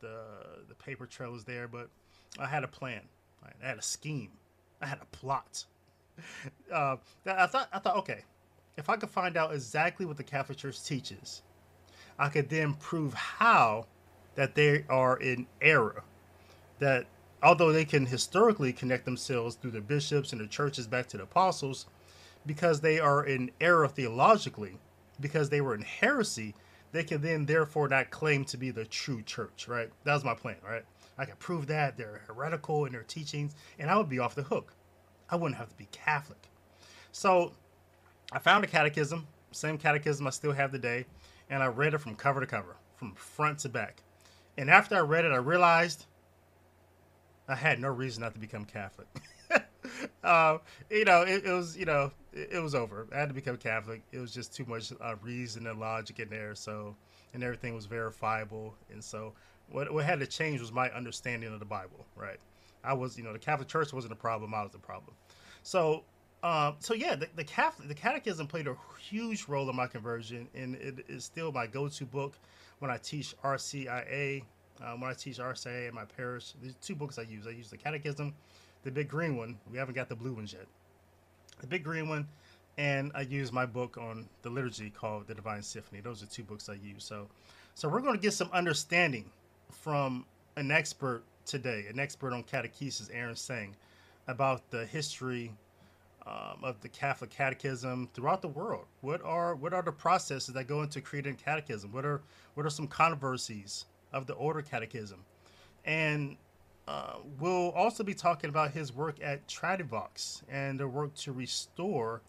the paper trail is there, but I had a plan. I had a scheme. I had a plot. I thought, okay, if I could find out exactly what the Catholic Church teaches, I could then prove how that they are in error. That although they can historically connect themselves through the bishops and the churches back to the apostles, because they are in error theologically, because they were in heresy, they can then therefore not claim to be the true church, right? That was my plan, right? I could prove that they're heretical in their teachings, and I would be off the hook. I wouldn't have to be Catholic. So I found a catechism, same catechism I still have today, and I read it from cover to cover, from front to back. And after I read it, I realized I had no reason not to become Catholic. It was over. I had to become Catholic. It was just too much reason and logic in there. So, and everything was verifiable. And so what had to change was my understanding of the Bible, right? I was, the Catholic Church wasn't a problem. I was the problem. So, the Catechism played a huge role in my conversion, and it is still my go-to book when I teach RCIA. When I teach RCIA in my parish, there's two books I use. I use the Catechism, the big green one. We haven't got the blue ones yet. The big green one, and I use my book on the liturgy called The Divine Symphony. Those are two books I use. So we're going to get some understanding from an expert today, an expert on catechesis, Aaron Seng, about the history of the Catholic Catechism throughout the world. What are the processes that go into creating catechism? What are some controversies of the Order Catechism? And we'll also be talking about his work at Tradivox and their work to restore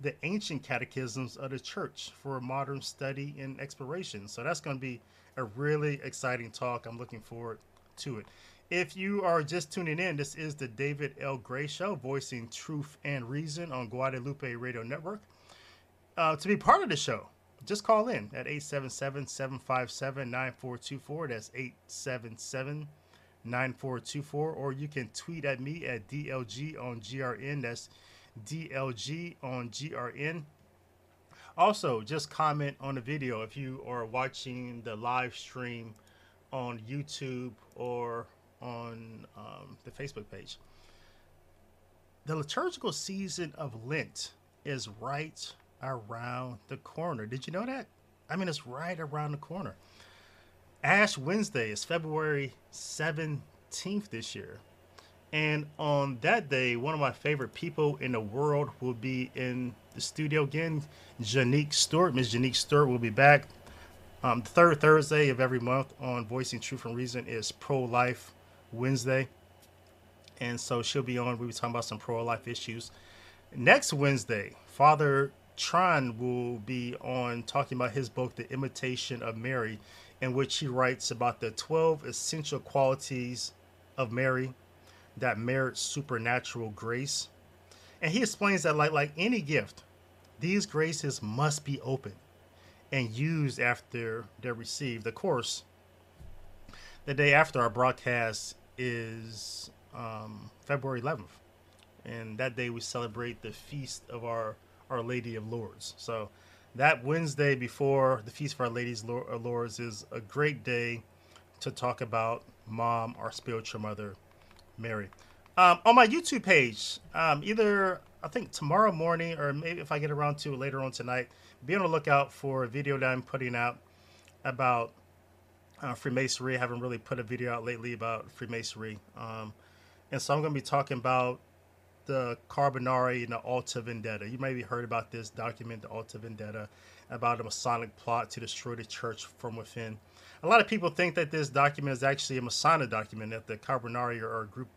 the ancient catechisms of the Church for modern study and exploration. So that's going to be a really exciting talk. I'm looking forward to it. If you are just tuning in, this is the David L. Gray Show, Voicing Truth and Reason on Guadalupe Radio Network. To be part of the show, just call in at 877-757-9424. That's 877-9424. Or you can tweet at me at DLG on GRN. That's DLG on GRN. Also, just comment on the video if you are watching the live stream on YouTube or on the Facebook page. The liturgical season of Lent is right around the corner. Did you know that? I mean, it's right around the corner. Ash Wednesday is February 17th this year. And on that day, one of my favorite people in the world will be in the studio again, Janique Stewart. Ms. Janique Stewart will be back. The third Thursday of every month on Voicing Truth and Reason is Pro-Life Wednesday. And so she'll be on. We'll be talking about some pro-life issues. Next Wednesday, Father Tron will be on talking about his book, The Imitation of Mary, in which he writes about the 12 essential qualities of Mary that merit supernatural grace. And he explains that like any gift, these graces must be open and used after they're received. Of course, the day after our broadcast is February 11th. And that day we celebrate the feast of Our Lady of Lourdes. So that Wednesday before the Feast of Our Lady of Lourdes is a great day to talk about Mom, our spiritual mother, Mary. On my YouTube page, either I think tomorrow morning or maybe if I get around to it later on tonight, be on the lookout for a video that I'm putting out about Freemasonry. I haven't really put a video out lately about Freemasonry. And so I'm going to be talking about the Carbonari and the Alta Vendetta. You maybe heard about this document, the Alta Vendetta, about a Masonic plot to destroy the church from within. A lot of people think that this document is actually a Masonic document, that the Carbonari or a group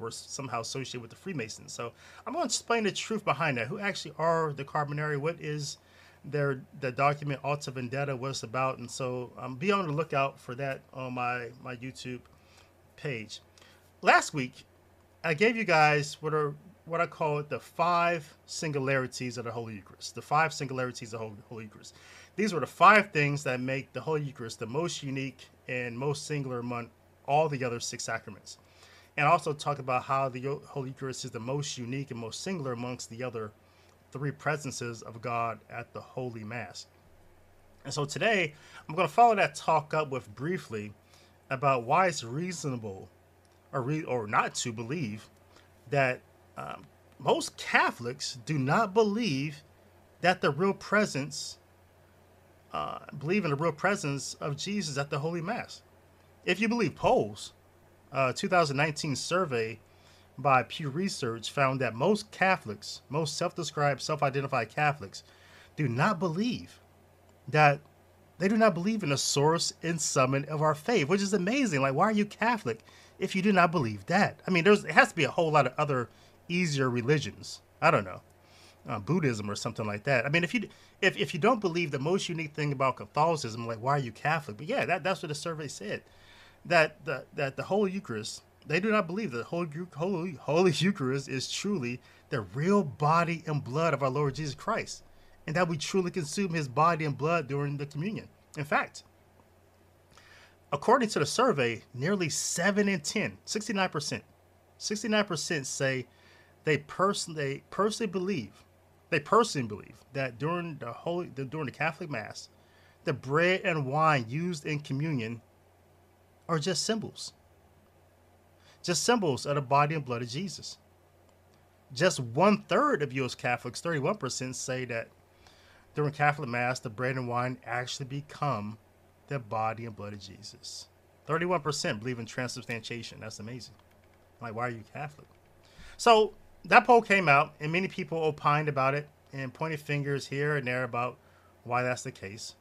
were somehow associated with the Freemasons. So I'm going to explain the truth behind that. Who actually are the Carbonari? What is the document Alta Vendetta? What it's about? And so be on the lookout for that on my YouTube page. Last week, I gave you guys what I call the five singularities of the Holy Eucharist. The five singularities of the Holy Eucharist. These were the five things that make the Holy Eucharist the most unique and most singular among all the other six sacraments. And I also talk about how the Holy Eucharist is the most unique and most singular amongst the other three presences of God at the Holy Mass. And so today, I'm going to follow that talk up with briefly about why it's reasonable or not to believe that most Catholics do not believe that the real presence, believe in the real presence of Jesus at the Holy Mass. If you believe polls, 2019 survey by Pew Research found that most Catholics, most self-described, self-identified Catholics, do not believe that they do not believe in the source and summit of our faith, which is amazing. Like, why are you Catholic if you do not believe that? I mean, there has to be a whole lot of other easier religions. I don't know, Buddhism or something like that. I mean, if you don't believe the most unique thing about Catholicism, like, why are you Catholic? But yeah, that's what the survey said, that the Holy Eucharist, they do not believe that the Holy Eucharist is truly the real body and blood of our Lord Jesus Christ, and that we truly consume his body and blood during the communion. In fact, according to the survey, nearly 7 in 10, 69% say they personally believe that during the Catholic Mass, the bread and wine used in communion are just symbols of the body and blood of Jesus. Just 1/3 of U.S. Catholics, 31%, say that during Catholic Mass, the bread and wine actually become the body and blood of Jesus. 31% believe in transubstantiation. That's amazing. Like, why are you Catholic? So that poll came out, and many people opined about it and pointed fingers here and there about why that's the case.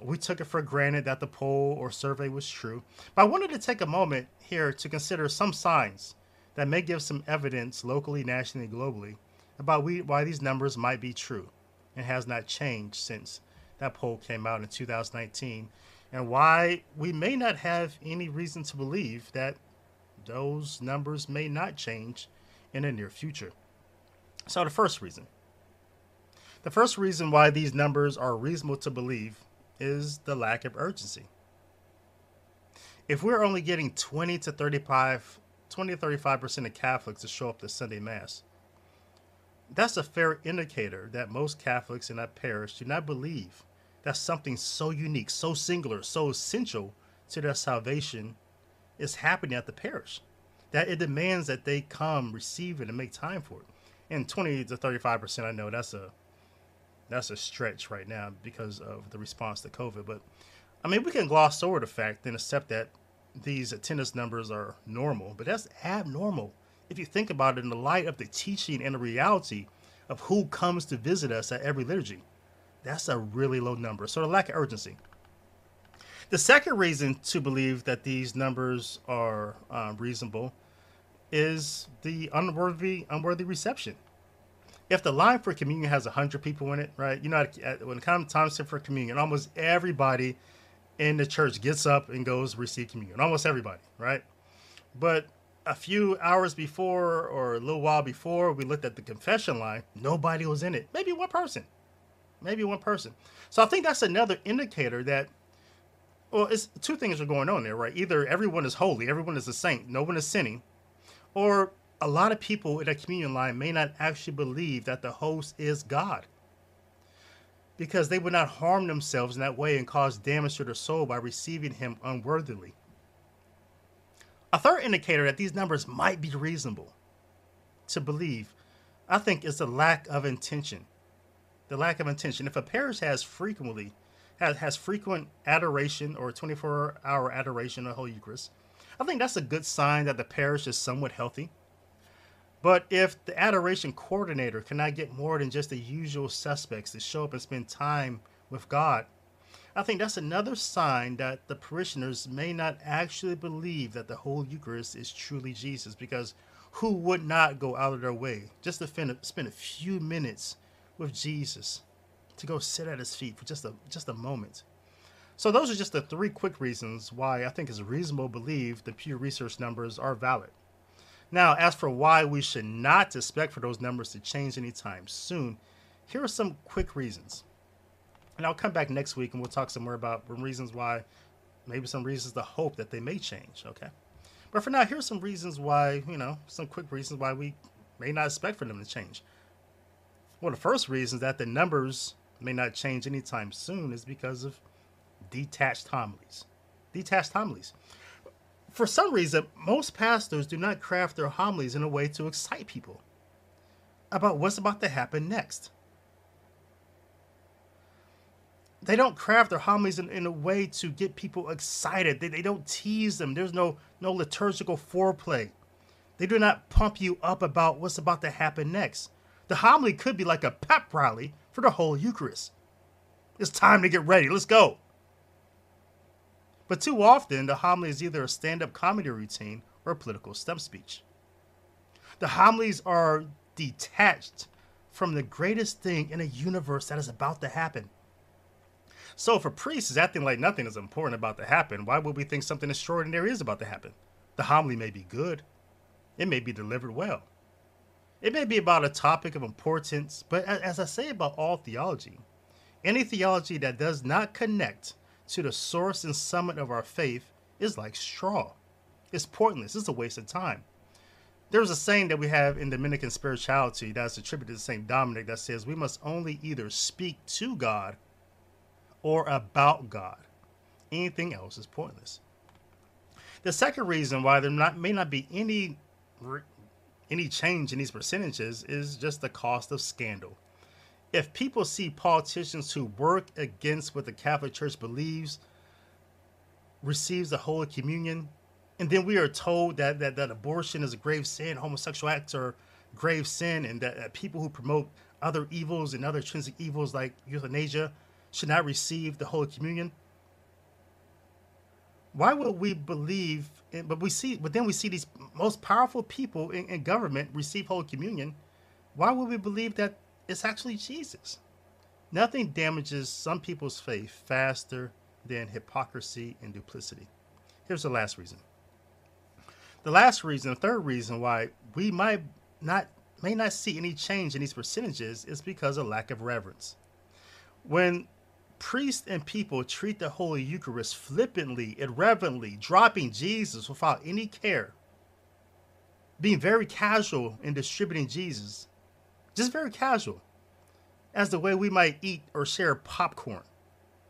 We took it for granted that the poll or survey was true. But I wanted to take a moment here to consider some signs that may give some evidence locally, nationally, globally about why these numbers might be true and has not changed since that poll came out in 2019, and why we may not have any reason to believe that those numbers may not change in the near future. So the first reason why these numbers are reasonable to believe is the lack of urgency. If we're only getting 20 to 35% of Catholics to show up to Sunday Mass, that's a fair indicator that most Catholics in our parish do not believe that something so unique, so singular, so essential to their salvation is happening at the parish, that it demands that they come, receive it, and make time for it. And 20 to 35%, I know that's a stretch right now because of the response to COVID. But I mean, we can gloss over the fact and accept that these attendance numbers are normal, but that's abnormal if you think about it in the light of the teaching and the reality of who comes to visit us at every liturgy. That's a really low number. So the lack of urgency. The second reason to believe that these numbers are reasonable is the unworthy reception. If the line for communion has 100 people in it, right? You know, when it comes time for communion, almost everybody in the church gets up and goes receive communion. Almost everybody, right? But a few hours before or a little while before, we looked at the confession line. Nobody was in it. Maybe one person. So I think that's another indicator that, well, it's two things are going on there, right? Either everyone is holy, everyone is a saint, no one is sinning, or a lot of people in a communion line may not actually believe that the host is God, because they would not harm themselves in that way and cause damage to their soul by receiving him unworthily. A third indicator that these numbers might be reasonable to believe, I think, is the lack of intention. The lack of intention. If a parish has frequent adoration or 24-hour adoration of the Holy Eucharist, I think that's a good sign that the parish is somewhat healthy. But if the adoration coordinator cannot get more than just the usual suspects to show up and spend time with God, I think that's another sign that the parishioners may not actually believe that the Holy Eucharist is truly Jesus, because who would not go out of their way just to spend a few minutes with Jesus, to go sit at his feet for just a moment? So those are just the three quick reasons why I think it's reasonable to believe the Pew Research numbers are valid. Now, as for why we should not expect for those numbers to change anytime soon, here are some quick reasons. And I'll come back next week and we'll talk some more about some reasons to hope that they may change, okay? But for now, here are some reasons why, some quick reasons why we may not expect for them to change. Well, the first reason that the numbers may not change anytime soon is because of detached homilies. detached homilies. For some reason, most pastors do not craft their homilies in a way to excite people about what's about to happen next. They don't craft their homilies in a way to get people excited. They don't tease them. There's no liturgical foreplay. They do not pump you up about what's about to happen next. The homily could be like a pep rally for the Holy Eucharist. It's time to get ready. Let's go. But too often, the homily is either a stand-up comedy routine or a political stump speech. The homilies are detached from the greatest thing in a universe that is about to happen. So if a priest is acting like nothing is important about to happen, why would we think something extraordinary is about to happen? The homily may be good. It may be delivered well. It may be about a topic of importance, but as I say about all theology, any theology that does not connect to the source and summit of our faith is like straw. It's pointless. It's a waste of time. There's a saying that we have in Dominican spirituality that's attributed to St. Dominic that says we must only either speak to God or about God. Anything else is pointless. The second reason why there may not be any change in these percentages is just the cost of scandal. If people see politicians who work against what the Catholic Church believes receives the Holy Communion, and then we are told that abortion is a grave sin, homosexual acts are grave sin, and that people who promote other evils and other intrinsic evils like euthanasia should not receive the Holy Communion, why would we believe? But then we see these most powerful people in government receive Holy Communion. Why would we believe that it's actually Jesus? Nothing damages some people's faith faster than hypocrisy and duplicity. Here's the last reason. The third reason why we may not see any change in these percentages is because of lack of reverence. When priests and people treat the Holy Eucharist flippantly, irreverently, dropping Jesus without any care, being very casual in distributing Jesus, just very casual, as the way we might eat or share popcorn.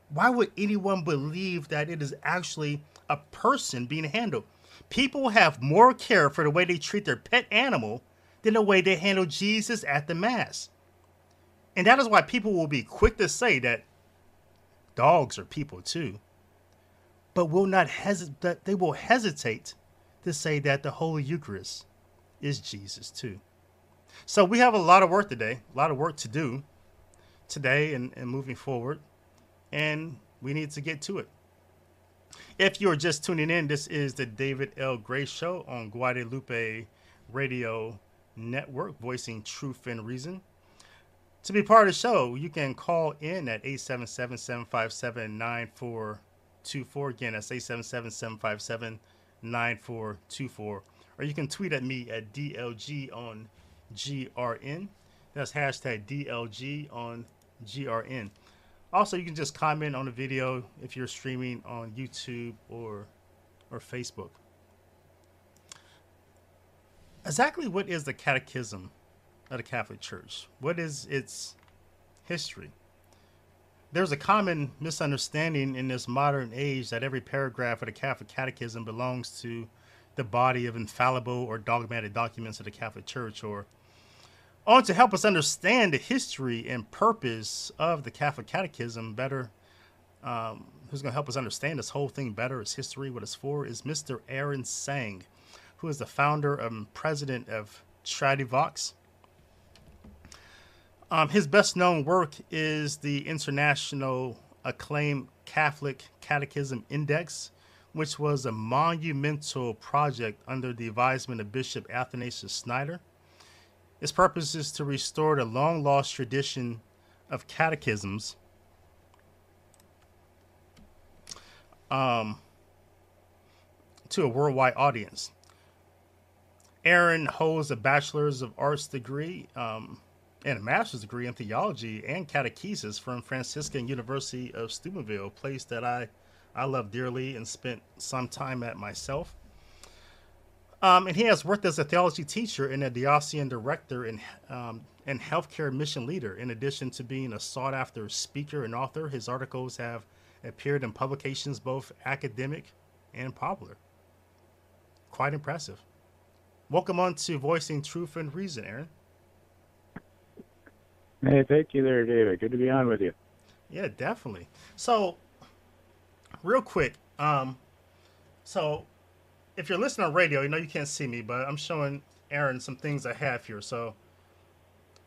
Why would anyone believe that it is actually a person being handled? People have more care for the way they treat their pet animal than the way they handle Jesus at the Mass. And that is why people will be quick to say that dogs are people too, but will not hesitate. That they will hesitate to say that the Holy Eucharist is Jesus too. So we have a lot of work today, a lot of work to do today and moving forward, and we need to get to it. If you are just tuning in, this is the David L. Gray Show on Guadalupe Radio Network, voicing truth and reason. To be part of the show, you can call in at 877-757-9424. Again, that's 877-757-9424. Or you can tweet at me at DLG on GRN. That's hashtag DLG on GRN. Also, you can just comment on the video if you're streaming on YouTube or Facebook. Exactly what is the Catechism of the Catholic Church? What is its history? There's a common misunderstanding in this modern age that every paragraph of the Catholic Catechism belongs to the body of infallible or dogmatic documents of the Catholic Church. To help us understand the history and purpose of the Catholic Catechism better, who's going to help us understand this whole thing better, its history, what it's for, is Mr. Aaron Seng, who is the founder and president of Tradivox. His best-known work is the international acclaimed Catholic Catechism Index, which was a monumental project under the advisement of Bishop Athanasius Schneider. Its purpose is to restore the long-lost tradition of catechisms to a worldwide audience. Aaron holds a Bachelor's of Arts degree and a master's degree in theology and catechesis from Franciscan University of Steubenville, a place that I love dearly and spent some time at myself. And he has worked as a theology teacher and a diocesan director and healthcare mission leader. In addition to being a sought-after speaker and author, his articles have appeared in publications both academic and popular. Quite impressive. Welcome on to Voicing Truth and Reason, Aaron. Hey, thank you there, David. Good to be on with you. Yeah, definitely. So, real quick, if you're listening on radio, you know you can't see me, but I'm showing Aaron some things I have here. So,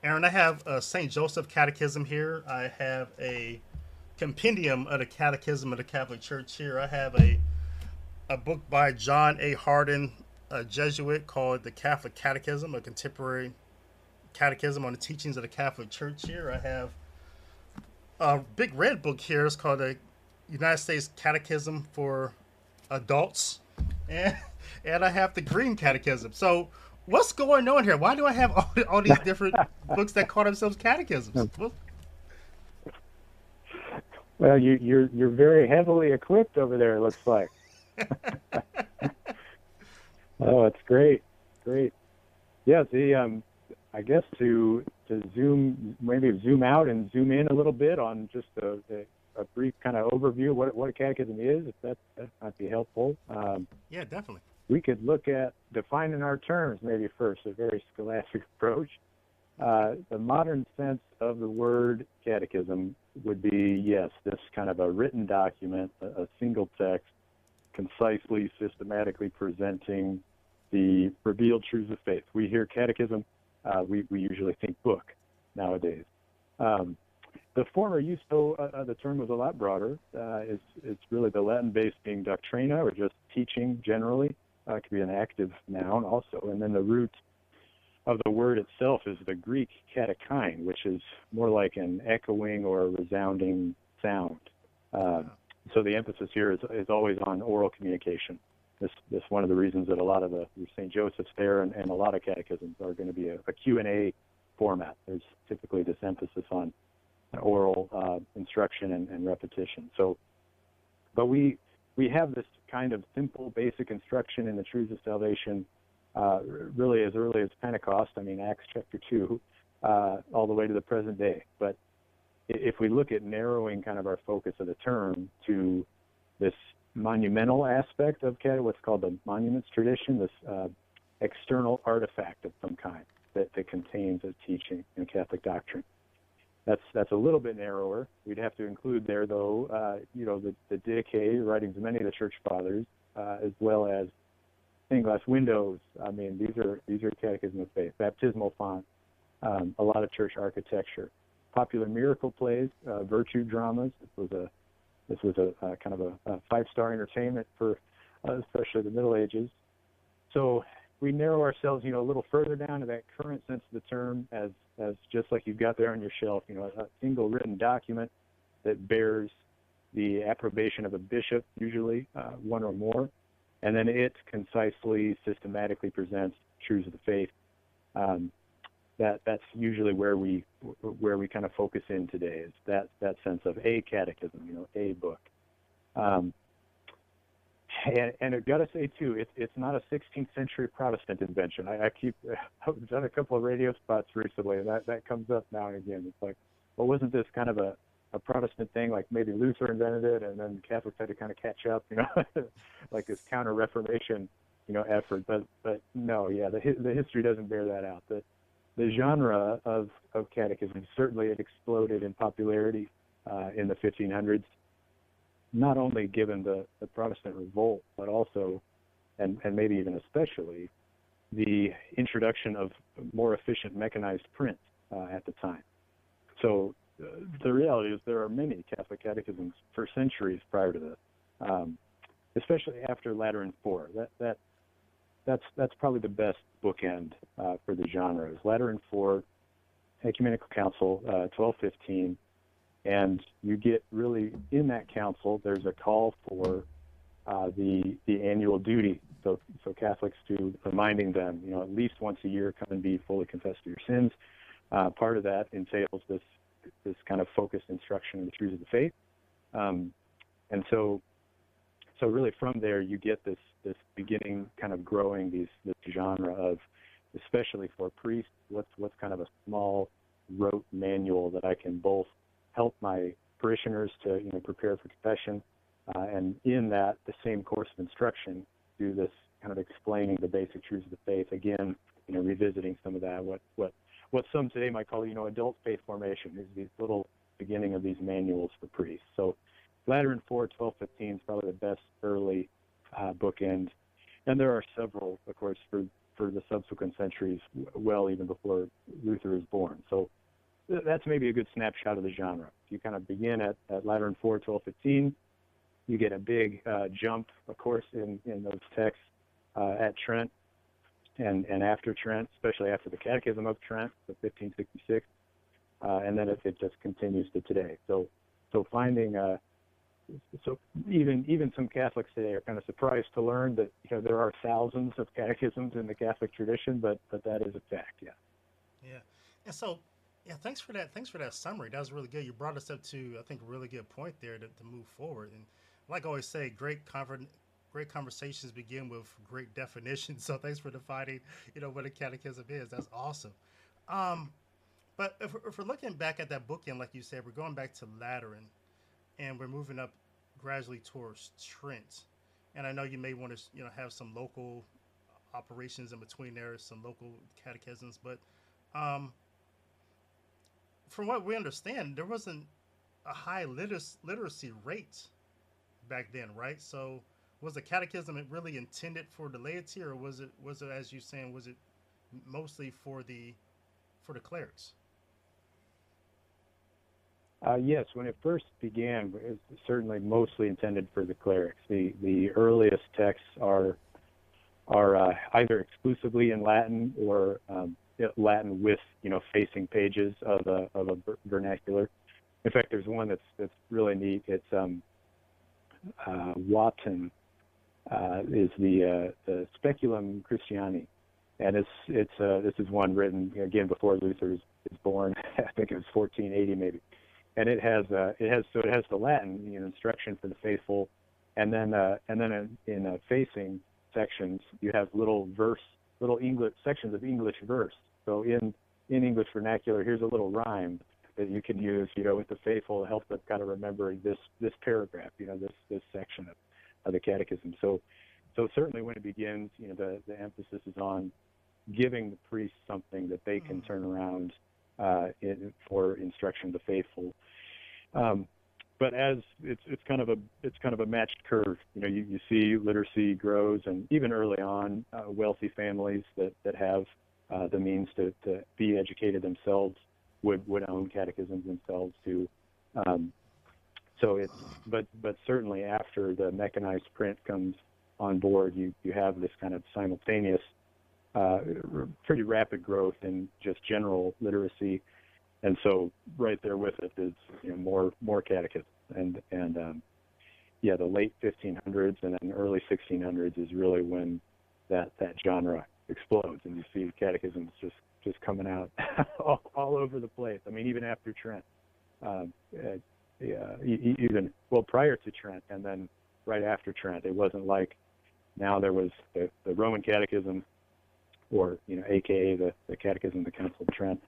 Aaron, I have a St. Joseph Catechism here. I have a compendium of the Catechism of the Catholic Church here. I have a book by John A. Hardin, a Jesuit, called The Catholic Catechism, a contemporary catechism on the teachings of the Catholic Church here. I have a big red book here. It's called the United States Catechism for Adults. And I have the Green Catechism. So what's going on here? Why do I have all these different books that call themselves catechisms? Well, you're very heavily equipped over there, it looks like. Oh, it's great. Great. Yeah, the I guess to maybe zoom out and zoom in a little bit on just a brief kind of overview of what a catechism is, if that might be helpful. Yeah, definitely. We could look at defining our terms maybe first, a very scholastic approach. The modern sense of the word catechism would be, yes, this kind of a written document, a single text, concisely, systematically presenting the revealed truths of faith. We hear catechism, we usually think book nowadays. The former use, though, the term was a lot broader. It's really the Latin base being doctrina, or just teaching generally. It could be an active noun also. And then the root of the word itself is the Greek katekine, which is more like an echoing or a resounding sound. So the emphasis here is always on oral communication. This is one of the reasons that a lot of the St. Joseph's there and a lot of catechisms are going to be a Q&A format. There's typically this emphasis on oral instruction and repetition. So, but we have this kind of simple, basic instruction in the truths of salvation really as early as Pentecost, I mean, Acts chapter 2, all the way to the present day. But if we look at narrowing kind of our focus of the term to this monumental aspect of what's called the monuments tradition, this external artifact of some kind that contains a teaching in Catholic doctrine. That's a little bit narrower. We'd have to include there, though, the Didache, writings of many of the Church Fathers, as well as stained glass windows. I mean, these are catechism of faith, baptismal fonts, a lot of church architecture. Popular miracle plays, virtue dramas. This was a kind of a five-star entertainment for especially the Middle Ages. So we narrow ourselves, a little further down to that current sense of the term, as just like you've got there on your shelf, a single written document that bears the approbation of a bishop, usually one or more, and then it concisely, systematically presents truths of the faith. That's usually where we kind of focus in today, is that sense of a catechism, a book. And I've got to say too, it's not a 16th century Protestant invention. I've done a couple of radio spots recently, and that comes up now and again. It's like, well, wasn't this kind of a Protestant thing? Like maybe Luther invented it, and then Catholics had to kind of catch up, like this Counter-Reformation, effort. But no, yeah, the history doesn't bear that out. The genre of catechism, certainly it exploded in popularity in the 1500s, not only given the Protestant revolt, but also, and maybe even especially, the introduction of more efficient mechanized print at the time. So the reality is there are many Catholic catechisms for centuries prior to this, especially after Lateran IV. That's probably the best bookend for the genre. Lateran IV, Ecumenical Council, 1215, and you get really in that council. There's a call for the annual duty, so Catholics to reminding them, at least once a year, come and be fully confessed of your sins. Part of that entails this kind of focused instruction in the truths of the faith, and so really from there you get this beginning kind of growing this genre of, especially for priests, what's kind of a small rote manual that I can both help my parishioners to prepare for confession, and in that the same course of instruction do this kind of explaining the basic truths of the faith. Again, revisiting some of that, what some today might call adult faith formation. There's these little beginning of these manuals for priests. So Lateran IV, 1215 is probably the best early bookend, and there are several, of course, for the subsequent centuries, well even before Luther is born. So that's maybe a good snapshot of the genre. If you kind of begin at Lateran IV, 1215, you get a big jump, of course, in those texts at Trent and after Trent, especially after the Catechism of Trent, the 1566, and then it just continues to today. So finding even some Catholics today are kind of surprised to learn that there are thousands of catechisms in the Catholic tradition, but that is a fact, yeah. And so, yeah, thanks for that. Thanks for that summary. That was really good. You brought us up to, I think, a really good point there to move forward. And like I always say, great conversations begin with great definitions. So thanks for defining, what a catechism is. That's awesome. But if we're looking back at that bookend, like you said, we're going back to Lateran, and we're moving up gradually towards Trent. And I know you may want to, have some local operations in between there, some local catechisms, but from what we understand, there wasn't a high literacy rate back then, right? So was the catechism really intended for the laity, or was it, as you're saying, was it mostly for the clerics? Yes, when it first began, it was certainly mostly intended for the clerics. The earliest texts are either exclusively in Latin or Latin with facing pages of a vernacular. In fact, there's one that's really neat. It's Watton is the Speculum Christiani, and it's this is one written again before Luther is born. I think it was 1480 maybe, and it has the Latin instruction for the faithful, and then in facing sections you have little English sections of English verse. So in English vernacular, here's a little rhyme that you can use, with the faithful to help them kind of remember this paragraph, this section of the catechism. So certainly when it begins, the emphasis is on giving the priest something that they can turn around for instruction to faithful. But as it's kind of a matched curve, you see literacy grows, and even early on, wealthy families that have the means to be educated themselves would own catechisms themselves too. But certainly after the mechanized print comes on board, you have this kind of simultaneous, pretty rapid growth in just general literacy. And so, right there with it is more catechism, and the late 1500s and then early 1600s is really when that genre explodes, and you see catechisms just coming out all over the place. I mean, even after Trent, prior to Trent, and then right after Trent, it wasn't like now there was the Roman Catechism, or AKA the Catechism of the Council of Trent.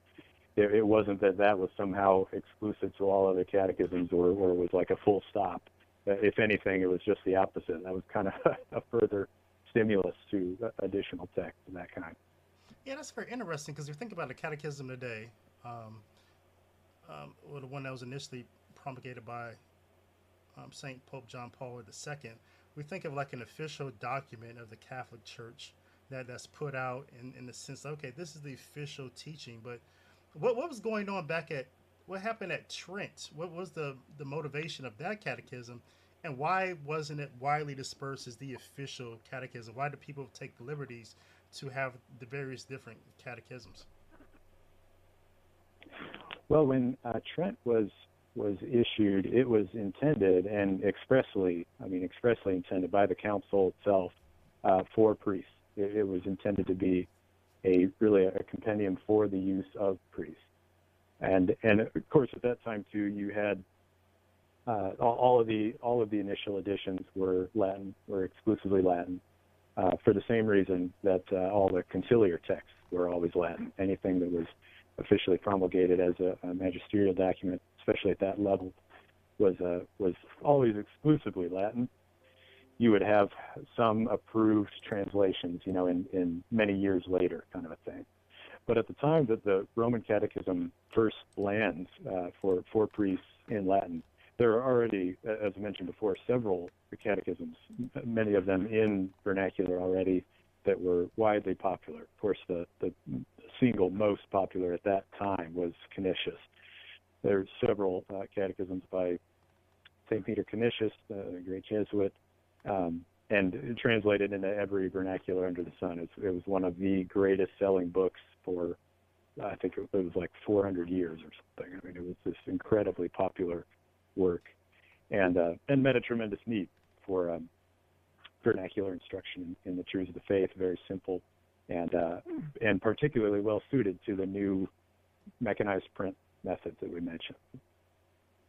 It wasn't that was somehow exclusive to all other catechisms, or was like a full stop. If anything, it was just the opposite. That was kind of a further stimulus to additional text of that kind. Yeah, that's very interesting, because if you think about the catechism today, or the one that was initially promulgated by Saint Pope John Paul II, we think of like an official document of the Catholic Church that's put out in the sense, okay, this is the official teaching, but What was going on what happened at Trent? What was the motivation of that catechism, and why wasn't it widely dispersed as the official catechism? Why do people take the liberties to have the various different catechisms? Well, when Trent was issued, it was intended and expressly intended by the council itself for priests. It was intended to be really a compendium for the use of priests, and of course at that time too you had all of the initial editions were exclusively Latin, for the same reason that all the conciliar texts were always Latin. Anything that was officially promulgated as a magisterial document, especially at that level, was always exclusively Latin. You would have some approved translations, you know, in many years later, kind of a thing. But at the time that the Roman Catechism first lands for priests in Latin, there are already, as I mentioned before, several catechisms, many of them in vernacular already, that were widely popular. Of course, the single most popular at that time was Canisius. There are several catechisms by St. Peter Canisius, the great Jesuit, and translated into every vernacular under the sun. It was one of the greatest selling books for, I think it was like 400 years or something. I mean, it was this incredibly popular work, and met a tremendous need for vernacular instruction in the truths of the faith, very simple, and particularly well suited to the new mechanized print methods that we mentioned.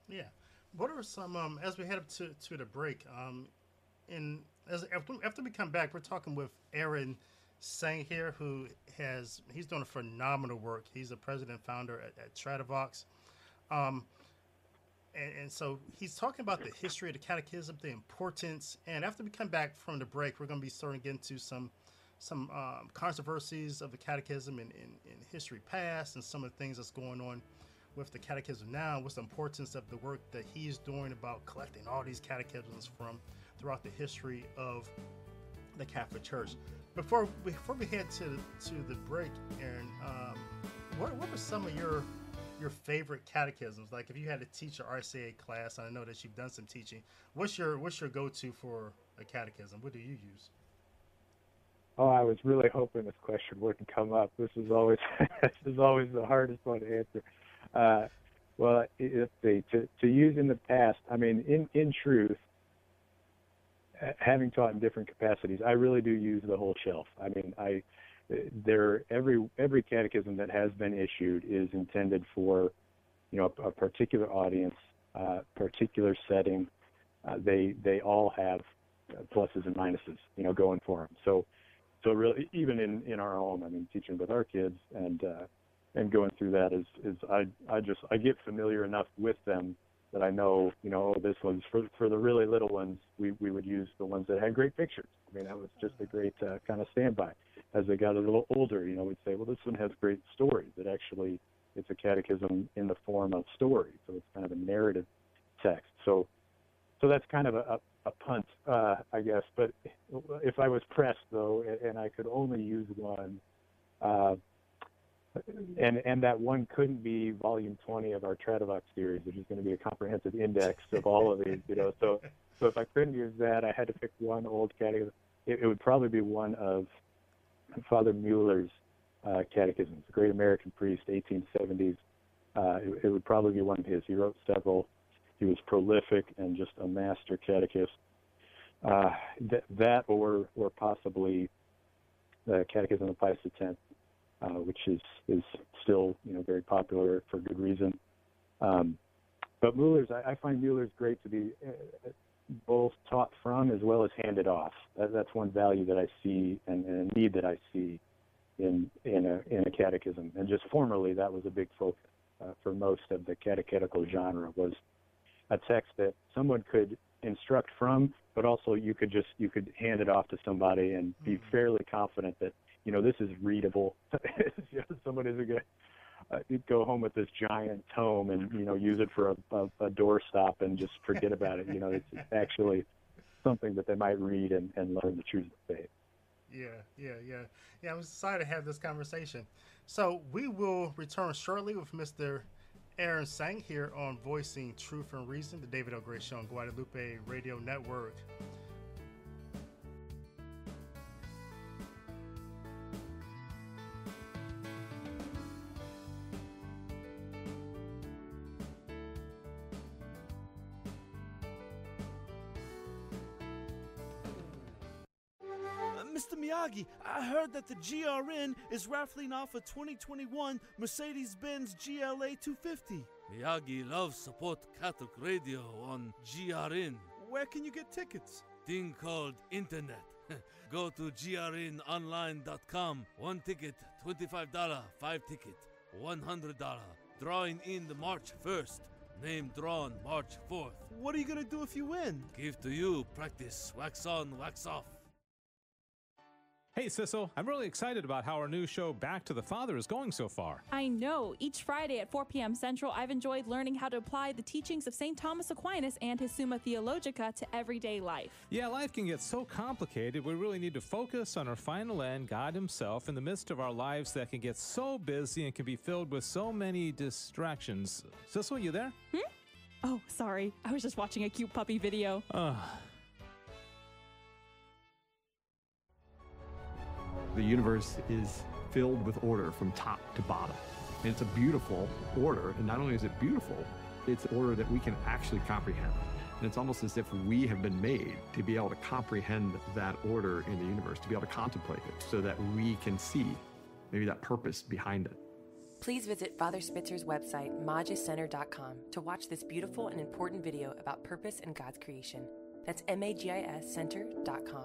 Yeah. What are some, as we head up to the break, after we come back, we're talking with Aaron Seng here, who he's doing a phenomenal work. He's the president and founder at Tradivox. And so he's talking about the history of the catechism, the importance. And after we come back from the break, we're going to be starting to get into some controversies of the catechism in history past and some of the things that's going on with the catechism now, what's the importance of the work that he's doing about collecting all these catechisms from throughout the history of the Catholic Church. Before we head to the break, Aaron, what were some of your favorite catechisms? Like, if you had to teach an RCA class, I know that you've done some teaching. What's your go-to for a catechism? What do you use? Oh, I was really hoping this question wouldn't come up. This is always the hardest one to answer. Well, to use in the past, I mean, in truth, having taught in different capacities, I really do use the whole shelf. I mean, every catechism that has been issued is intended for, you know, a particular audience, particular setting. They all have pluses and minuses, you know, going for them. So really, even in our home, I mean, teaching with our kids and going through that I get familiar enough with them that I know, you know, this one's for the really little ones. We would use the ones that had great pictures. I mean, that was just a great kind of standby. As they got a little older, you know, we'd say, well, this one has great stories. That actually, it's a catechism in the form of story, so it's kind of a narrative text. So that's kind of a punt, I guess. But if I was pressed, though, and I could only use one. And that one couldn't be volume 20 of our Tradivox series, which is going to be a comprehensive index of all of these, you know. So if I couldn't use that, I had to pick one old catechism. It would probably be one of Father Mueller's catechisms, a great American priest, 1870s. It would probably be one of his. He wrote several. He was prolific and just a master catechist. That or possibly the Catechism of Pius X. Which is still, you know, very popular for good reason. But Mueller's, I find Mueller's great to be both taught from as well as handed off. That's one value that I see and a need that I see in a catechism. And just formerly, that was a big focus for most of the catechetical genre, was a text that someone could instruct from, but also you could hand it off to somebody and be fairly confident that, you know, this is readable. You know, someone isn't going to go home with this giant tome and, you know, use it for a doorstop and just forget about it. You know, it's actually something that they might read and learn the truth of the faith. Yeah. I'm excited to have this conversation. So we will return shortly with Mr. Aaron Seng here on Voicing Truth and Reason, the David L. Gray Show on Guadalupe Radio Network. I heard that the GRN is raffling off a 2021 Mercedes-Benz GLA 250. Miyagi loves support Catholic radio on GRN. Where can you get tickets? Thing called internet. Go to grnonline.com. One ticket, $25. Five ticket, $100. Drawing in the March 1st. Name drawn March 4th. What are you gonna do if you win? Give to you practice. Wax on, wax off. Hey, Sissel, I'm really excited about how our new show, Back to the Father, is going so far. I know. Each Friday at 4 p.m. Central, I've enjoyed learning how to apply the teachings of St. Thomas Aquinas and his Summa Theologica to everyday life. Yeah, life can get so complicated, we really need to focus on our final end, God himself, in the midst of our lives that can get so busy and can be filled with so many distractions. Sissel, you there? Oh, sorry. I was just watching a cute puppy video. The universe is filled with order from top to bottom. And it's a beautiful order. And not only is it beautiful, it's an order that we can actually comprehend. And it's almost as if we have been made to be able to comprehend that order in the universe, to be able to contemplate it so that we can see maybe that purpose behind it. Please visit Father Spitzer's website, magiscenter.com, to watch this beautiful and important video about purpose and God's creation. That's magiscenter.com.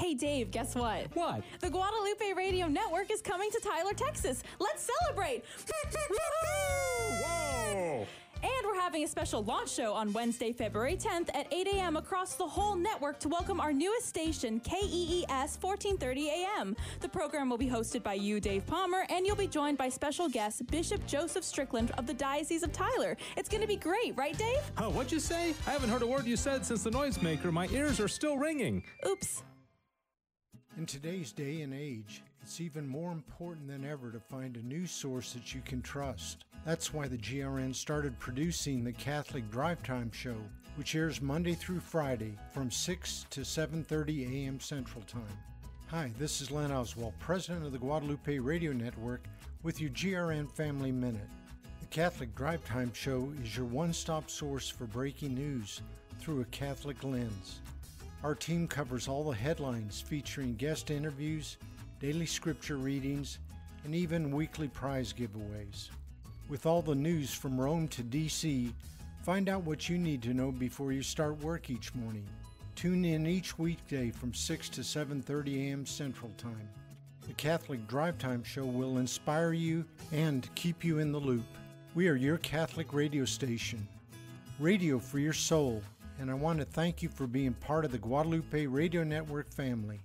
Hey, Dave, guess what? What? The Guadalupe Radio Network is coming to Tyler, Texas. Let's celebrate! Whoa! And we're having a special launch show on Wednesday, February 10th at 8 a.m. across the whole network to welcome our newest station, KEES 1430 a.m. The program will be hosted by you, Dave Palmer, and you'll be joined by special guest Bishop Joseph Strickland of the Diocese of Tyler. It's going to be great, right, Dave? Oh, what'd you say? I haven't heard a word you said since the noisemaker. My ears are still ringing. Oops. In today's day and age, it's even more important than ever to find a news source that you can trust. That's why the GRN started producing the Catholic Drive Time Show, which airs Monday through Friday from 6 to 7:30 a.m. Central Time. Hi, this is Len Oswald, president of the Guadalupe Radio Network, with your GRN Family Minute. The Catholic Drive Time Show is your one-stop source for breaking news through a Catholic lens. Our team covers all the headlines, featuring guest interviews, daily scripture readings, and even weekly prize giveaways. With all the news from Rome to DC, find out what you need to know before you start work each morning. Tune in each weekday from 6 to 7:30 a.m. Central Time. The Catholic Drive Time Show will inspire you and keep you in the loop. We are your Catholic radio station. Radio for your soul. And I want to thank you for being part of the Guadalupe Radio Network family.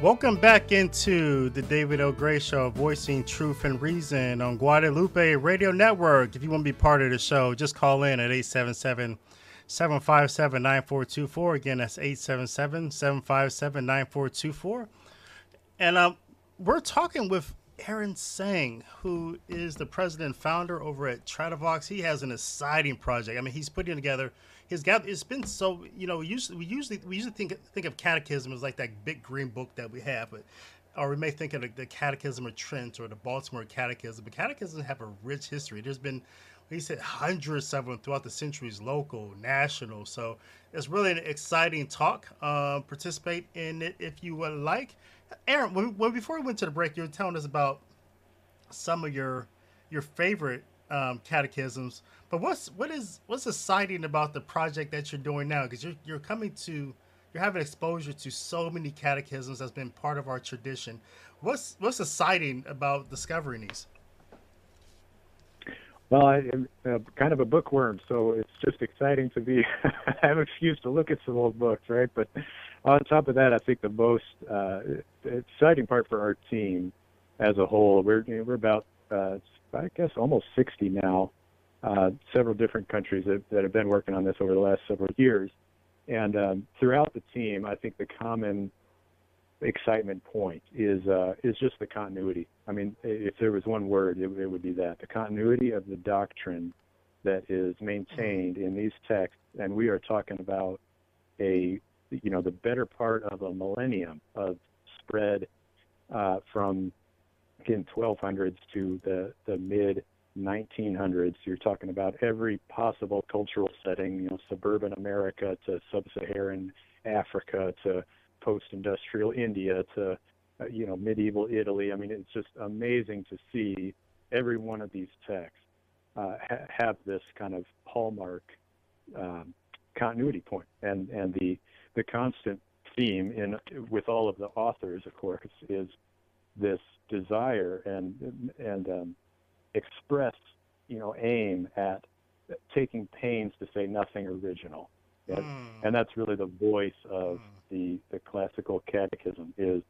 Welcome back into the David L. Gray Show, Voicing Truth and Reason on Guadalupe Radio Network. If you want to be part of the show, just call in at 877-757-9424. Again, that's 877-757-9424. And we're talking with Aaron Seng, who is the president and founder over at Tradivox. He has an exciting project. I mean, he's putting together. It's been so, you know, we usually think of catechism as like that big green book that we have, but or we may think of the Catechism of Trent or the Baltimore Catechism. But catechisms have a rich history. There's been, he said, hundreds of them throughout the centuries, local, national. So it's really an exciting talk. Participate in it if you would like. Aaron, well, before we went to the break, you were telling us about some of your favorite catechisms. But what's exciting about the project that you're doing now? Because you're having exposure to so many catechisms that's been part of our tradition. What's exciting about discovering these? Well, I'm kind of a bookworm, so it's just exciting to be have an excuse to look at some old books, right? But on top of that, I think the most exciting part for our team as a whole, we're about, I guess, almost 60 now, several different countries that have been working on this over the last several years. And throughout the team, I think the common excitement point is just the continuity. I mean, if there was one word, it would be that. The continuity of the doctrine that is maintained in these texts, and we are talking about a you know, the better part of a millennium of spread from, again, 1200s to the mid-1900s. You're talking about every possible cultural setting, you know, suburban America to sub-Saharan Africa to post-industrial India to, you know, medieval Italy. I mean, it's just amazing to see every one of these texts have this kind of hallmark continuity point. And the constant theme with all of the authors, of course, is this desire and expressed, you know, aim at taking pains to say nothing original. Right? And that's really the voice of the classical catechism is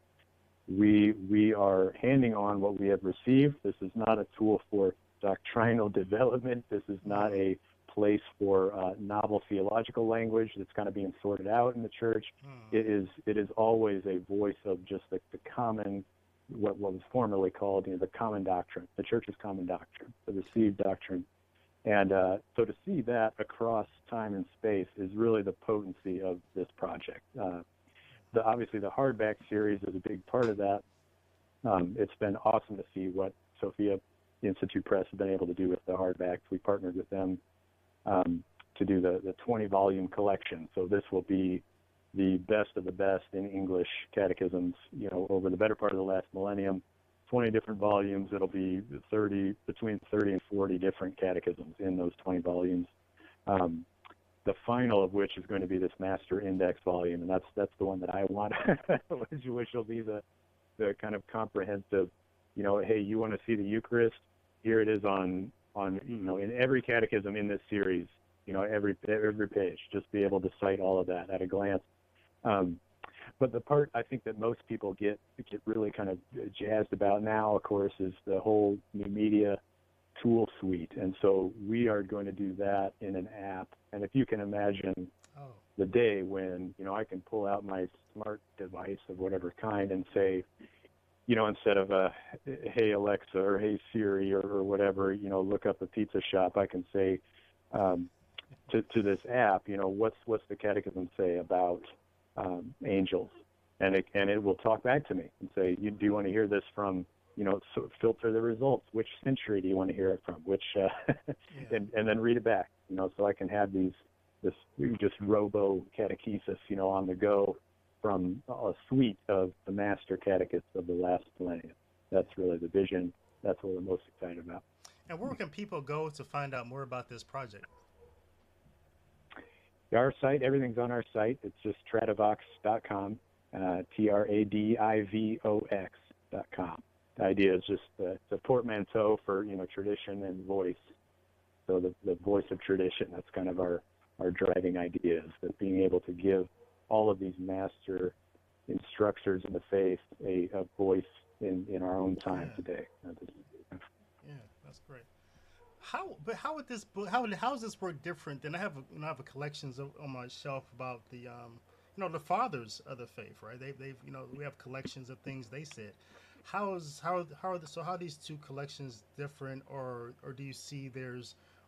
we are handing on what we have received. This is not a tool for doctrinal development. This is not a place for novel theological language that's kind of being sorted out in the church. It is always a voice of just the common, what was formerly called, you know, the common doctrine, the church's common doctrine, the received doctrine. And so to see that across time and space is really the potency of this project. Obviously, the hardback series is a big part of that. It's been awesome to see what Sophia Institute Press has been able to do with the hardbacks. We partnered with them to do the 20-volume collection. So this will be the best of the best in English catechisms, you know, over the better part of the last millennium, 20 different volumes. It'll be between 30 and 40 different catechisms in those 20 volumes. The final of which is going to be this master index volume, and that's the one that I want, which will be the kind of comprehensive, you know, hey, you want to see the Eucharist? Here it is on you know, in every catechism in this series, you know, every page, just be able to cite all of that at a glance. But the part I think that most people get really kind of jazzed about now, of course, is the whole new media tool suite. And so we are going to do that in an app. And if you can imagine the day when, you know, I can pull out my smart device of whatever kind and say, you know, instead of, hey, Alexa, or hey, Siri, or whatever, you know, look up a pizza shop, I can say to this app, you know, what's the catechism say about angels, and it will talk back to me and say, do you want to hear this from, you know, so filter the results, which century do you want to hear it from, which and then read it back, you know, so I can have this just robo catechesis, you know, on the go from a suite of the master catechists of the last millennium. That's really the vision. That's what we're most excited about. And where can people go to find out more about this project? Our site, everything's on our site. It's just Tradivox.com, Tradivox.com. The idea is just the portmanteau for, you know, tradition and voice. So the voice of tradition, that's kind of our driving idea, is that being able to give all of these master instructors in the faith a voice in our own time today. Yeah, that's great. How is this work different? And I have a collections on my shelf about the you know, the fathers of the faith, right? They've you know, we have collections of things they said. How are these two collections different, or do you see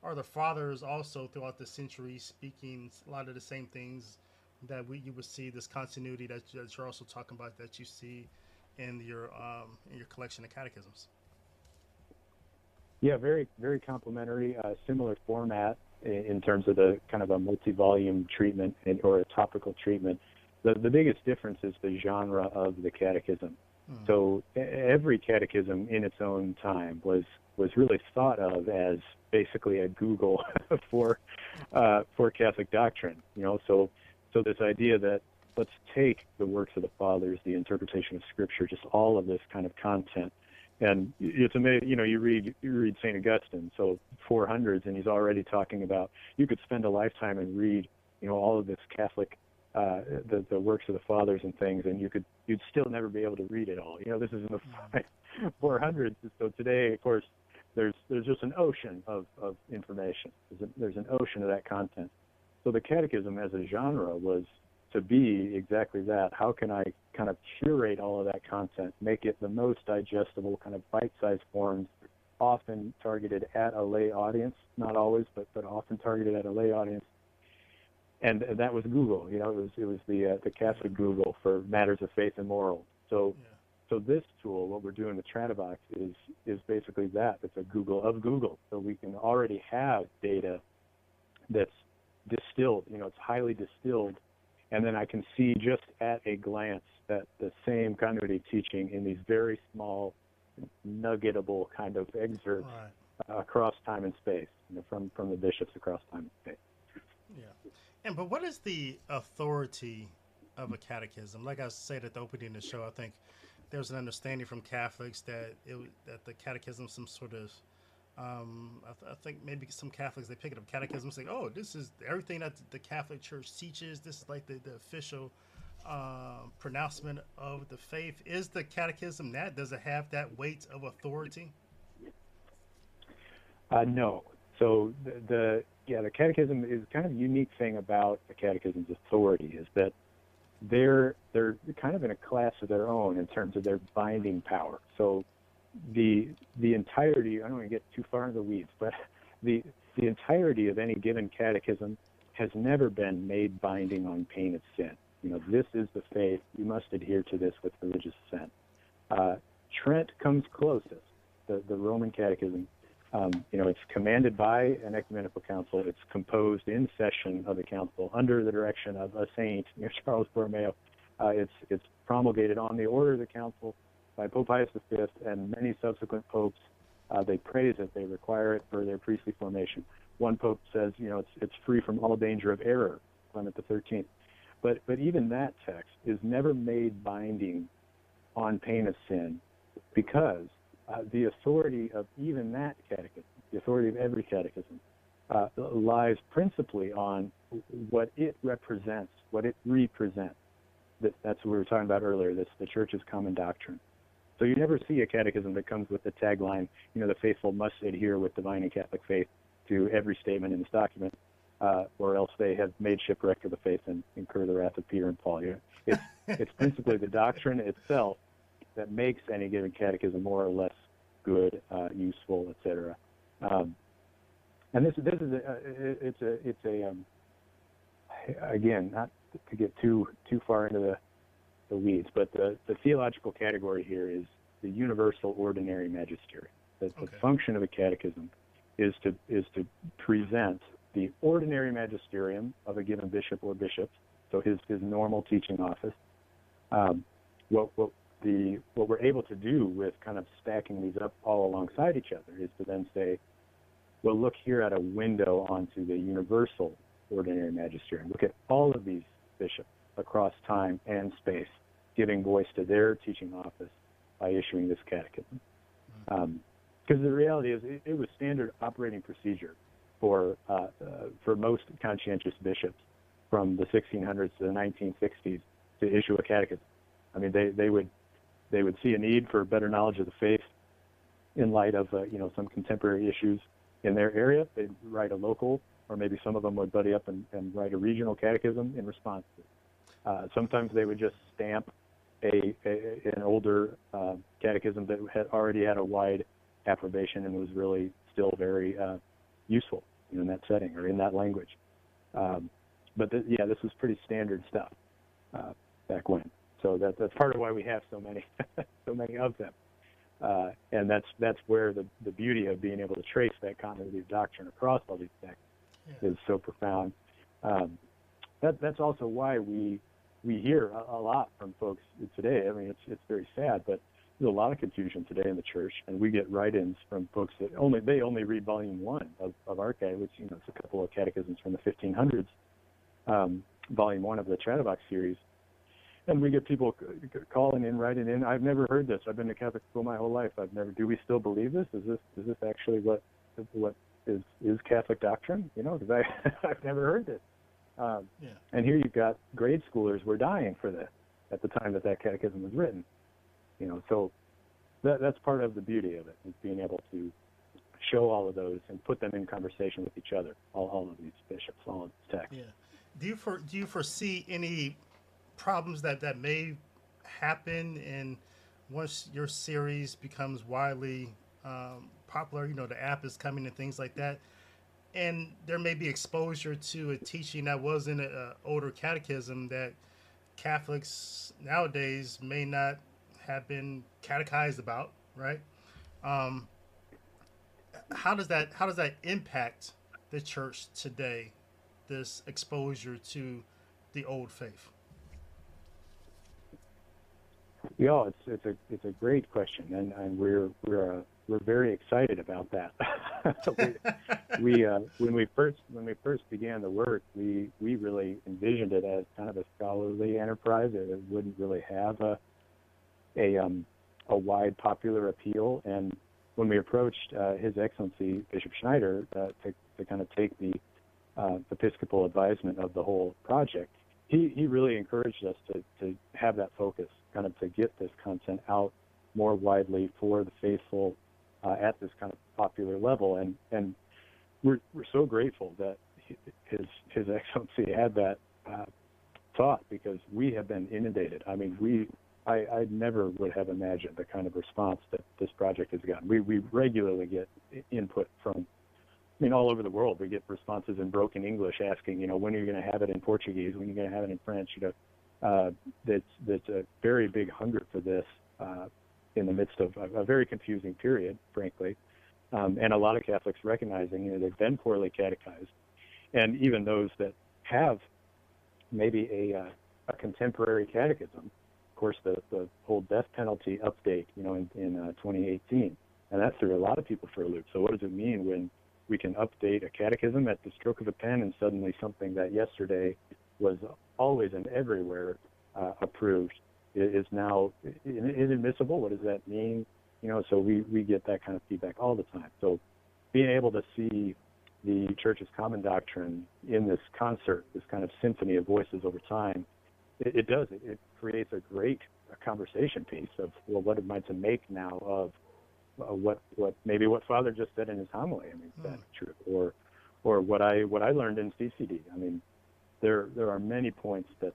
are the fathers also throughout the centuries speaking a lot of the same things that you would see, this continuity that you're also talking about, that you see in your collection of catechisms? Yeah, very, very complementary, similar format in terms of the kind of a multi-volume treatment or a topical treatment. The biggest difference is the genre of the catechism. So every catechism in its own time was really thought of as basically a Google for Catholic doctrine. You know, so this idea that let's take the works of the fathers, the interpretation of Scripture, just all of this kind of content. And it's amazing, you know, you read St. Augustine, so 400s, and he's already talking about, you could spend a lifetime and read, you know, all of this Catholic, the works of the fathers and things, and you'd still never be able to read it all. You know, this is in the 400s, so today, of course, there's just an ocean of information. There's an ocean of that content. So the catechism as a genre was to be exactly that. How can I kind of curate all of that content, make it the most digestible, kind of bite-sized forms, often targeted at a lay audience, not always, but often targeted at a lay audience, and that was Google. You know, it was the Catholic Google for matters of faith and morals. So yeah. So this tool, what we're doing with Tradivox, is basically that. It's a Google of Google. So we can already have data that's distilled. You know, it's highly distilled, and then I can see just at a glance that the same continuity of teaching in these very small, nuggetable kind of excerpts across time and space, you know, from the bishops across time and space. Yeah, but what is the authority of a catechism? Like I said at the opening of the show, I think there's an understanding from Catholics that the catechism is some sort of, I think maybe some Catholics, they pick it up catechism and say, oh, this is everything that the Catholic Church teaches. This is like the official pronouncement of the faith. Is the catechism that? Does it have that weight of authority? No. So the catechism is kind of a unique thing about the catechism's authority is that they're kind of in a class of their own in terms of their binding power. So the entirety, I don't want to get too far into the weeds, but the entirety of any given catechism has never been made binding on pain of sin. You know, this is the faith, you must adhere to this with religious assent. Trent comes closest, the Roman catechism. You know, it's commanded by an ecumenical council. It's composed in session of the council under the direction of a saint, Charles Borromeo. It's promulgated on the order of the council by Pope Pius V and many subsequent popes. They praise it. They require it for their priestly formation. One pope says, you know, it's free from all danger of error, Clement XIII. But even that text is never made binding on pain of sin because the authority of even that catechism, the authority of every catechism, lies principally on what it represents, what it represents. That's what we were talking about earlier, this, the Church's common doctrine. So you never see a catechism that comes with the tagline, you know, the faithful must adhere with divine and Catholic faith to every statement in this document, or else they have made shipwreck of the faith and incur the wrath of Peter and Paul. You know, it's principally the doctrine itself that makes any given catechism more or less good, useful, etc. And this is again, not to get too far into the weeds, but the theological category here is the universal ordinary magisterium. The function of a catechism is to present the ordinary magisterium of a given bishop or bishops, so his normal teaching office. What we're able to do with kind of stacking these up all alongside each other is to then say, well, look here at a window onto the universal ordinary magisterium. Look at all of these bishops across time and space giving voice to their teaching office by issuing this catechism. Because the reality is it was standard operating procedure for most conscientious bishops from the 1600s to the 1960s to issue a catechism. I mean, they would see a need for better knowledge of the faith in light of some contemporary issues in their area. They'd write a local, or maybe some of them would buddy up and write a regional catechism in response to it. Sometimes they would just stamp an older catechism that had already had a wide approbation and was really still very useful in that setting or in that language. But this was pretty standard stuff back when. So that's part of why we have so many of them, and that's where the beauty of being able to trace that continuity of doctrine across all these texts is so profound. That's also why we hear a lot from folks today. I mean, it's very sad, but there's a lot of confusion today in the church, and we get write-ins from folks that only read Volume 1 of our catechism, which it's a couple of catechisms from the 1500s, Volume 1 of the Tradivox series. And we get people calling in, writing in, I've never heard this. I've been to Catholic school my whole life. Do we still believe this? Is this actually what is Catholic doctrine? You know, because I've never heard this. And here you've got grade schoolers were dying for this at the time that catechism was written. You know, so that's part of the beauty of it, is being able to show all of those and put them in conversation with each other, all of these bishops, all of these texts. Yeah. Do you foresee any problems that may happen, and once your series becomes widely popular, the app is coming and things like that, and there may be exposure to a teaching that was in an older catechism that Catholics nowadays may not have been catechized about, right? How does that impact the church today, this exposure to the old faith? Yeah, it's a great question, and we're very excited about that. When we first began the work, we really envisioned it as kind of a scholarly enterprise. It wouldn't really have a wide popular appeal. And when we approached His Excellency Bishop Schneider to kind of take the episcopal advisement of the whole project, he really encouraged us to have that focus, kind of to get this content out more widely for the faithful at this kind of popular level. And we're so grateful that His Excellency had that thought, because we have been inundated. I mean, I never would have imagined the kind of response that this project has gotten. We regularly get input from, I mean, all over the world. We get responses in broken English asking, you know, when are you going to have it in Portuguese? When are you going to have it in French? You know, that's a very big hunger for this in the midst of a very confusing period, frankly. And a lot of Catholics recognizing, you know, they've been poorly catechized. And even those that have maybe a contemporary catechism, of course, the whole death penalty update, you know, in 2018, and that threw a lot of people for a loop. So what does it mean when we can update a catechism at the stroke of a pen, and suddenly something that yesterday was always and everywhere approved is now inadmissible? What does that mean? You know, so we get that kind of feedback all the time. So being able to see the Church's common doctrine in this concert, this kind of symphony of voices over time, it does. It creates a great conversation piece of, well, what am I to make now of what maybe what Father just said in his homily? I mean, is that true? Or what I learned in CCD. I mean, there are many points that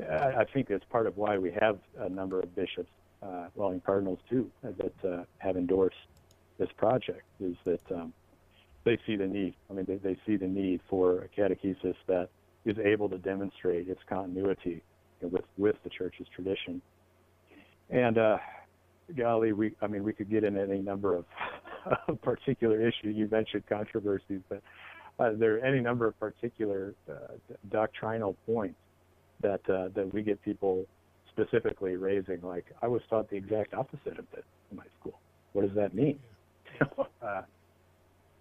I think that's part of why we have a number of bishops, and cardinals too, that have endorsed this project, is that they see the need. I mean, they see the need for a catechesis that is able to demonstrate its continuity with the Church's tradition. And golly, we could get in any number of particular issues. You mentioned controversies, but there are any number of particular doctrinal points that we get people specifically raising, like, I was taught the exact opposite of this in my school. What does that mean?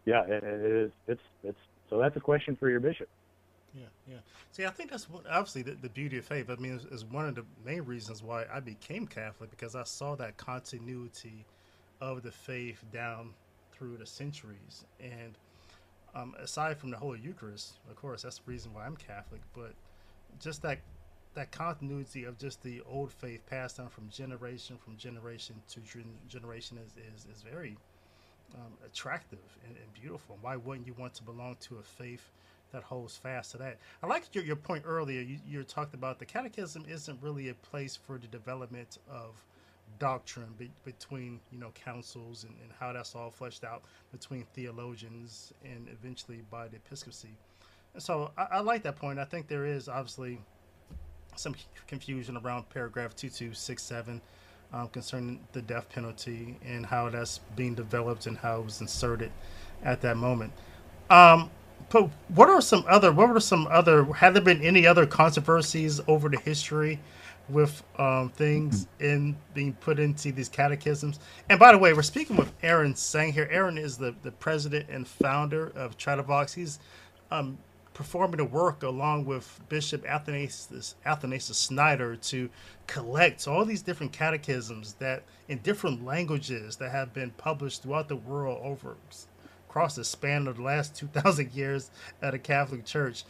Yeah, it's so that's a question for your bishop. Yeah. See, I think that's what, obviously the beauty of faith. I mean, is one of the main reasons why I became Catholic, because I saw that continuity of the faith down through the centuries. And aside from the Holy Eucharist, of course, that's the reason why I'm Catholic. But just that continuity of just the old faith passed down from generation to generation is very attractive and beautiful. Why wouldn't you want to belong to a faith that holds fast to that? I like your point earlier. You talked about the catechism isn't really a place for the development of doctrine between, you know, councils and how that's all fleshed out between theologians and eventually by the episcopacy. And so I like that point. I think there is obviously some confusion around paragraph 2267 concerning the death penalty and how that's being developed and how it was inserted at that moment. But have there been any other controversies over the history with things in being put into these catechisms? And by the way, we're speaking with Aaron Seng here. Aaron is the president and founder of Tradivox. He's performing the work along with Bishop Athanasius Schneider to collect all these different catechisms that in different languages that have been published throughout the world across the span of the last 2,000 years at the Catholic Church.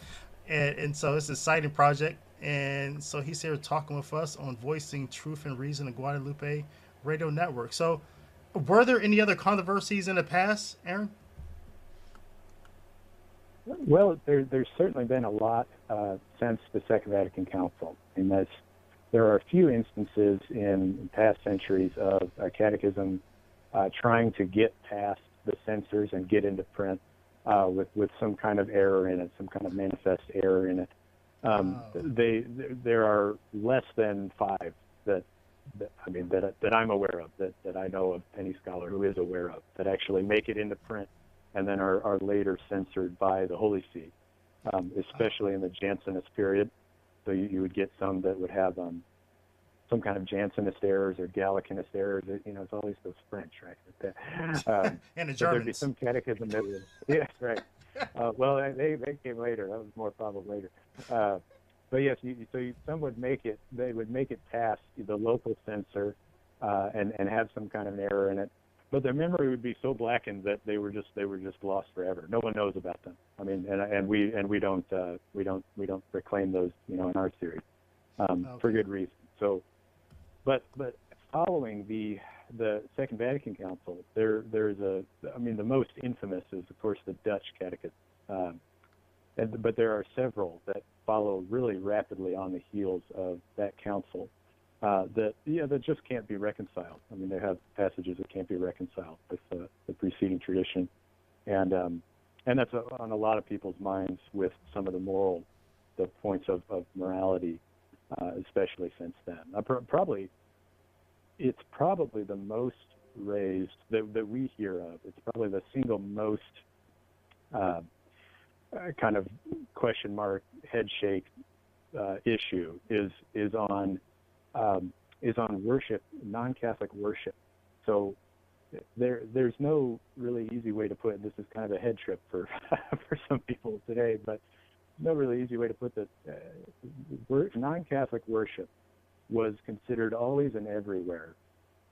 And so it's an exciting project. And so he's here talking with us on Voicing Truth and Reason and Guadalupe Radio Network. So were there any other controversies in the past, Aaron? Well, there's certainly been a lot since the Second Vatican Council. And there are a few instances in past centuries of a catechism trying to get past the censors and get into print with some kind of error in it, some kind of manifest error in it. There are less than five that I'm aware of, that I know of any scholar who is aware of, that actually make it into print and then are later censored by the Holy See, especially in the Jansenist period. So you would get some that would have some kind of Jansenist errors or Gallicanist errors. You know, it's always those French, right? And the Germans. There'd be some catechism that would, yes, right. Well, they came later. That was more problem later. But yes, some would make it. They would make it past the local censor, and have some kind of an error in it. But their memory would be so blackened that they were just lost forever. No one knows about them. I mean, and we don't reclaim those, you know, in our series, okay, for good reason. So, but following the Second Vatican Council, there's the most infamous is of course the Dutch Catechism, but there are several that follow really rapidly on the heels of that council. That just can't be reconciled. I mean, they have passages that can't be reconciled with the preceding tradition, and that's on a lot of people's minds with some of the points of morality, especially since then. It's probably the most raised that we hear of. It's probably the single most kind of question mark head shake issue is on worship, non-Catholic worship. So there's no really easy way to put it. This is kind of a head trip for some people today, but no really easy way to put that. Non-Catholic worship was considered always and everywhere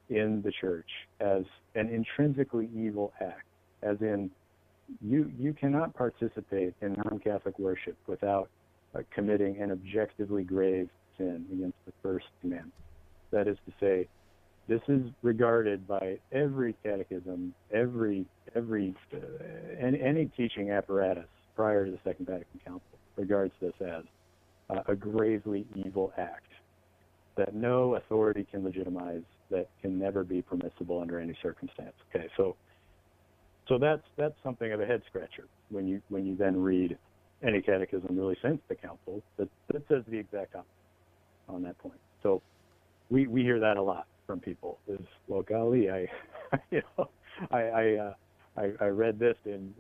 in the church as an intrinsically evil act, as in you cannot participate in non-Catholic worship without committing an objectively grave sin against the first commandment. That is to say, this is regarded by every catechism, any teaching apparatus prior to the Second Vatican Council regards this as a gravely evil act that no authority can legitimize, that can never be permissible under any circumstance. Okay, so that's something of a head scratcher when you then read any catechism really since the council that says the exact opposite on that point. So we hear that a lot from people is, well, golly, I read this in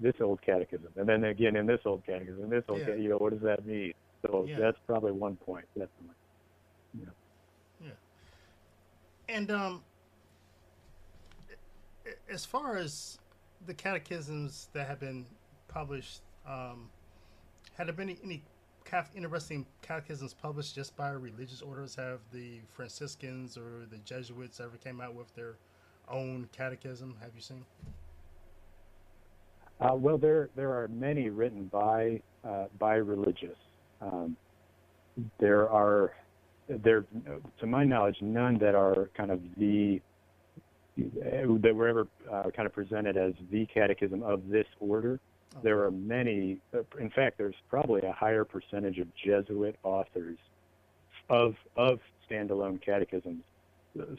this old catechism, and then again in this old catechism, this old, yeah, you know, what does that mean? So yeah, that's probably one point. Definitely. Yeah. Yeah. And as far as the catechisms that have been published, had there been any interesting catechisms published just by religious orders? Have the Franciscans or the Jesuits ever came out with their own catechism? Have you seen? Well, there are many written by religious. There to my knowledge none that are kind of that were ever kind of presented as the catechism of this order. There are many. In fact, there's probably a higher percentage of Jesuit authors of standalone catechisms,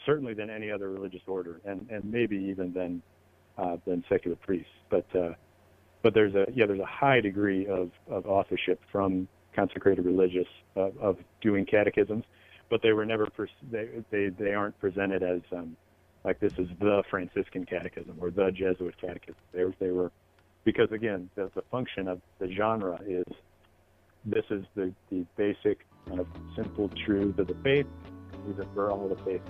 certainly than any other religious order, and maybe even than secular priests. But there's a high degree of authorship from consecrated religious of doing catechisms, but they were never they aren't presented as like this is the Franciscan catechism or the Jesuit catechism. They were. Because again, the function of the genre is this is the basic kind of simple truth of the faith. These are for all the faith.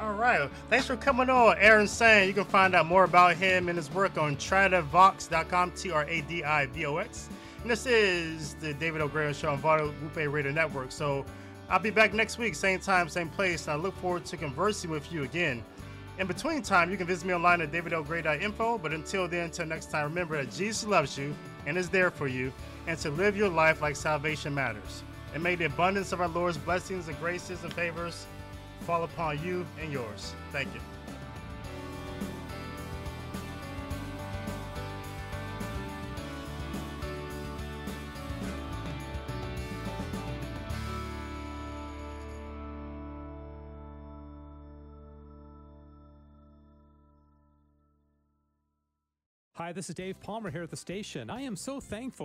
All right. Thanks for coming on, Aaron Seng. You can find out more about him and his work on Tradivox.com, TRADIVOX. And this is the David L. Gray Show on Guadalupe Radio Network. So I'll be back next week, same time, same place. And I look forward to conversing with you again. In between time, you can visit me online at davidlgray.info. But until next time, remember that Jesus loves you and is there for you, and to live your life like salvation matters. And may the abundance of our Lord's blessings and graces and favors fall upon you and yours. Thank you. Hi, this is Dave Palmer here at the station. I am so thankful